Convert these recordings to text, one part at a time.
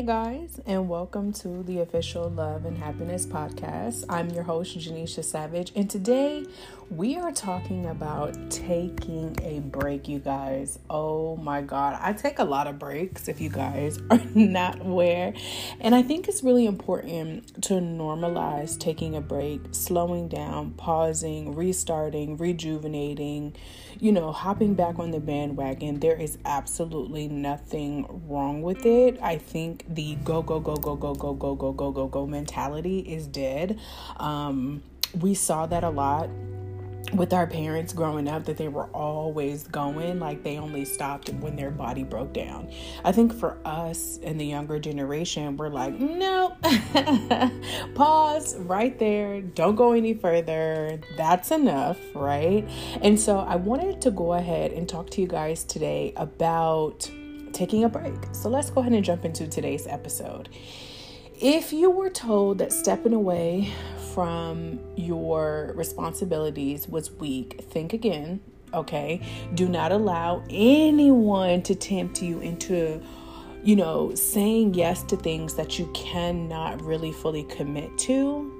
Hey guys, and welcome to the official Love and Happiness Podcast. I'm your host, Janisha Savage, and today we are talking about taking a break, you guys. Oh my God, I take a lot of breaks if you guys are not aware, and I think it's really important to normalize taking a break, slowing down, pausing, restarting, rejuvenating, hopping back on the bandwagon. There is absolutely nothing wrong with it. I think the go mentality is dead. We saw that a lot with our parents growing up, that they were always going, like they only stopped when their body broke down. I think for us in the younger generation, we're like, nope, pause right there. Don't go any further. That's enough, right? And so I wanted to go ahead and talk to you guys today about taking a break. So let's go ahead and jump into today's episode. If you were told that stepping away from your responsibilities was weak, think again, okay? Do not allow anyone to tempt you into, saying yes to things that you cannot really fully commit to.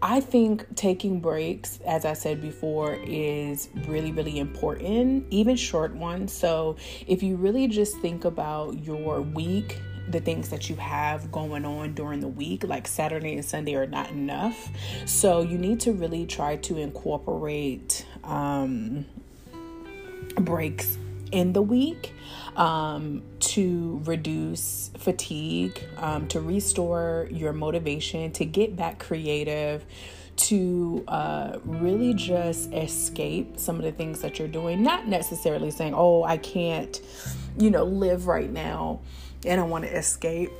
I think taking breaks, as I said before, is really, really important, even short ones. So if you really just think about your week, the things that you have going on during the week, like Saturday and Sunday are not enough. So you need to really try to incorporate breaks in the week to reduce fatigue, to restore your motivation, to get back creative, to really just escape some of the things that you're doing. Not necessarily saying, oh, I can't, live right now and I want to escape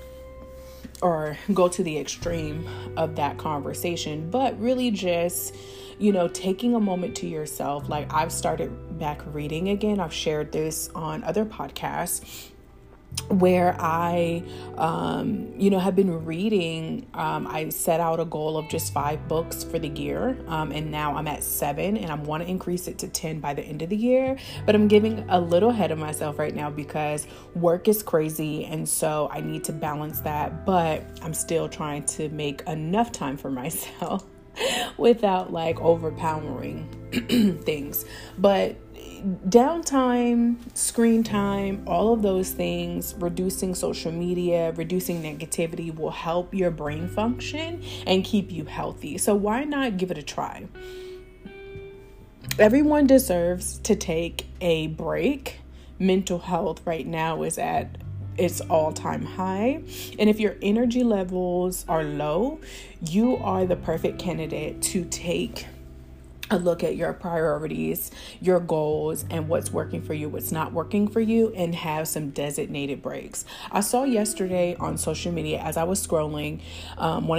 or go to the extreme of that conversation, but really just, taking a moment to yourself. Like I've started back reading again. I've shared this on other podcasts where I, have been reading. I set out a goal of just 5 books for the year. And now I'm at 7 and I want to increase it to 10 by the end of the year, but I'm getting a little ahead of myself right now because work is crazy. And so I need to balance that, but I'm still trying to make enough time for myself without like overpowering things. But downtime, screen time, all of those things, reducing social media, reducing negativity will help your brain function and keep you healthy. So why not give it a try? Everyone deserves to take a break. Mental health right now is at its all-time high. And if your energy levels are low, you are the perfect candidate to take a look at your priorities, your goals, and what's working for you, what's not working for you, and have some designated breaks. I saw yesterday on social media as I was scrolling, one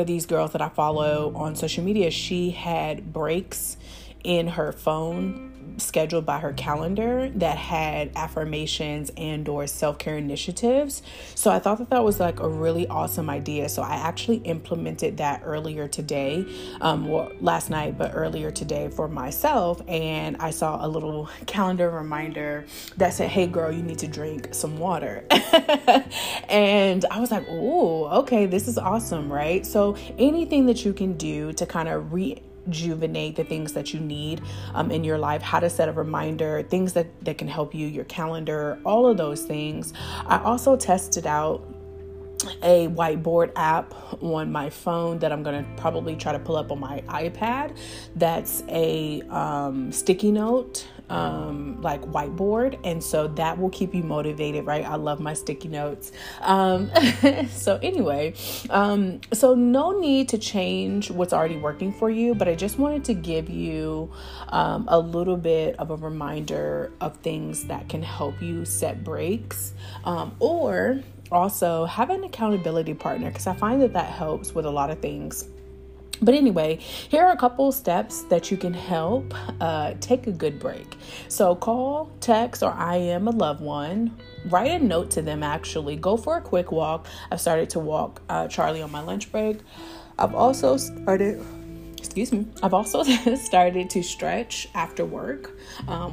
of these girls that I follow on social media, she had breaks in her phone scheduled by her calendar that had affirmations and or self-care initiatives. So I thought that was like a really awesome idea. So I actually implemented that earlier today, last night, but earlier today for myself. And I saw a little calendar reminder that said, hey girl, you need to drink some water. And I was like, oh, okay, this is awesome, right? So anything that you can do to kind of rejuvenate the things that you need in your life, how to set a reminder, things that can help you, your calendar, all of those things. I also tested out a whiteboard app on my phone that I'm going to probably try to pull up on my iPad. That's a sticky note, like whiteboard. And so that will keep you motivated, right? I love my sticky notes. So anyway, so no need to change what's already working for you, but I just wanted to give you a little bit of a reminder of things that can help you set breaks, or also have an accountability partner, because I find that helps with a lot of things. But anyway, here are a couple steps that you can help take a good break. So call, text, or IM a loved one. Write a note to them, actually. Go for a quick walk. I've started to walk Charlie on my lunch break. I've also started Excuse me. I've also started to stretch after work,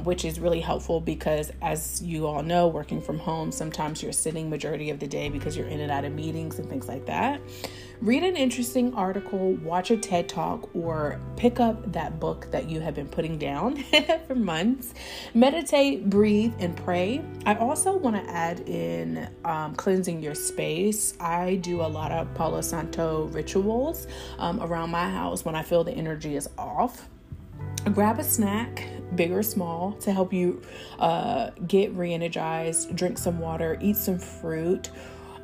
which is really helpful because, as you all know, working from home, sometimes you're sitting majority of the day because you're in and out of meetings and things like that. Read an interesting article, watch a TED Talk, or pick up that book that you have been putting down for months. Meditate, breathe, and pray. I also want to add in cleansing your space. I do a lot of Palo Santo rituals around my house when I feel the energy is off. Grab a snack, big or small, to help you get re-energized, drink some water, eat some fruit.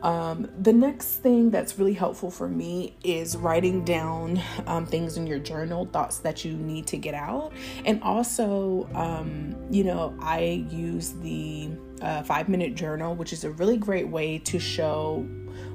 The next thing that's really helpful for me is writing down things in your journal, thoughts that you need to get out. And also, I use the 5-minute journal, which is a really great way to show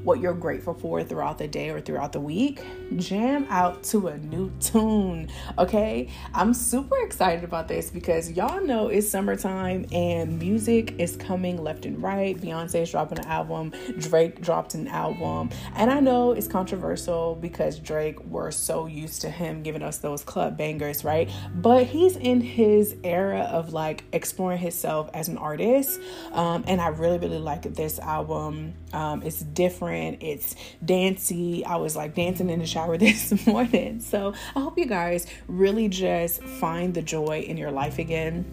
what you're grateful for throughout the day or throughout the week. Jam out to a new tune, okay? I'm super excited about this because y'all know it's summertime and music is coming left and right. Beyoncé is dropping an album. Drake dropped an album. And I know it's controversial because Drake, we're so used to him giving us those club bangers, right? But he's in his era of like exploring himself as an artist. And I really, really like this album. It's different. It's dancey. I was like dancing in the shower this morning. So I hope you guys really just find the joy in your life again.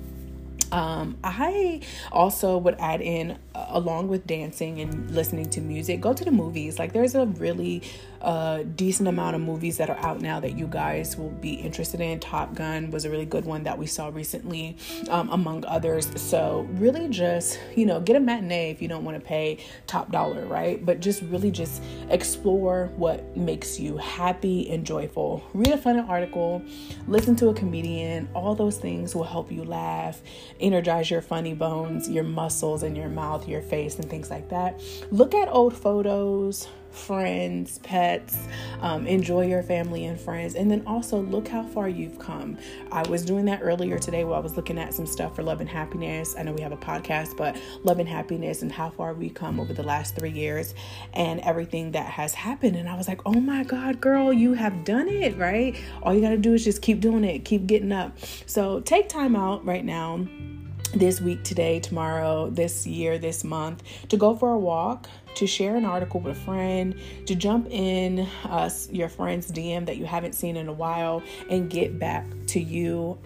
I also would add in, along with dancing and listening to music, go to the movies. Like, there's a really decent amount of movies that are out now that you guys will be interested in. Top Gun was a really good one that we saw recently, among others. So really just, get a matinee if you don't want to pay top dollar, right? But just really just explore what makes you happy and joyful. Read a fun article, listen to a comedian. All those things will help you laugh, energize your funny bones, your muscles in your mouth, your face, and things like that. Look at old photos, friends, pets, enjoy your family and friends, and then also look how far you've come. I was doing that earlier today while I was looking at some stuff for Love and Happiness. I know we have a podcast, but Love and Happiness and how far we come over the last 3 years and everything that has happened. And I was like, oh my God, girl, you have done it, right? All you got to do is just keep doing it, keep getting up. So take time out right now, this week, today, tomorrow, this year, this month, to go for a walk, to share an article with a friend, to jump in your friend's DM that you haven't seen in a while and get back to you.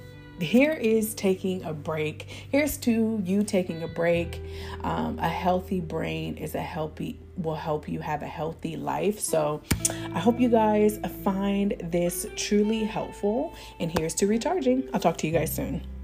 Here is taking a break. Here's to you taking a break. A healthy brain is will help you have a healthy life. So I hope you guys find this truly helpful. And here's to recharging. I'll talk to you guys soon.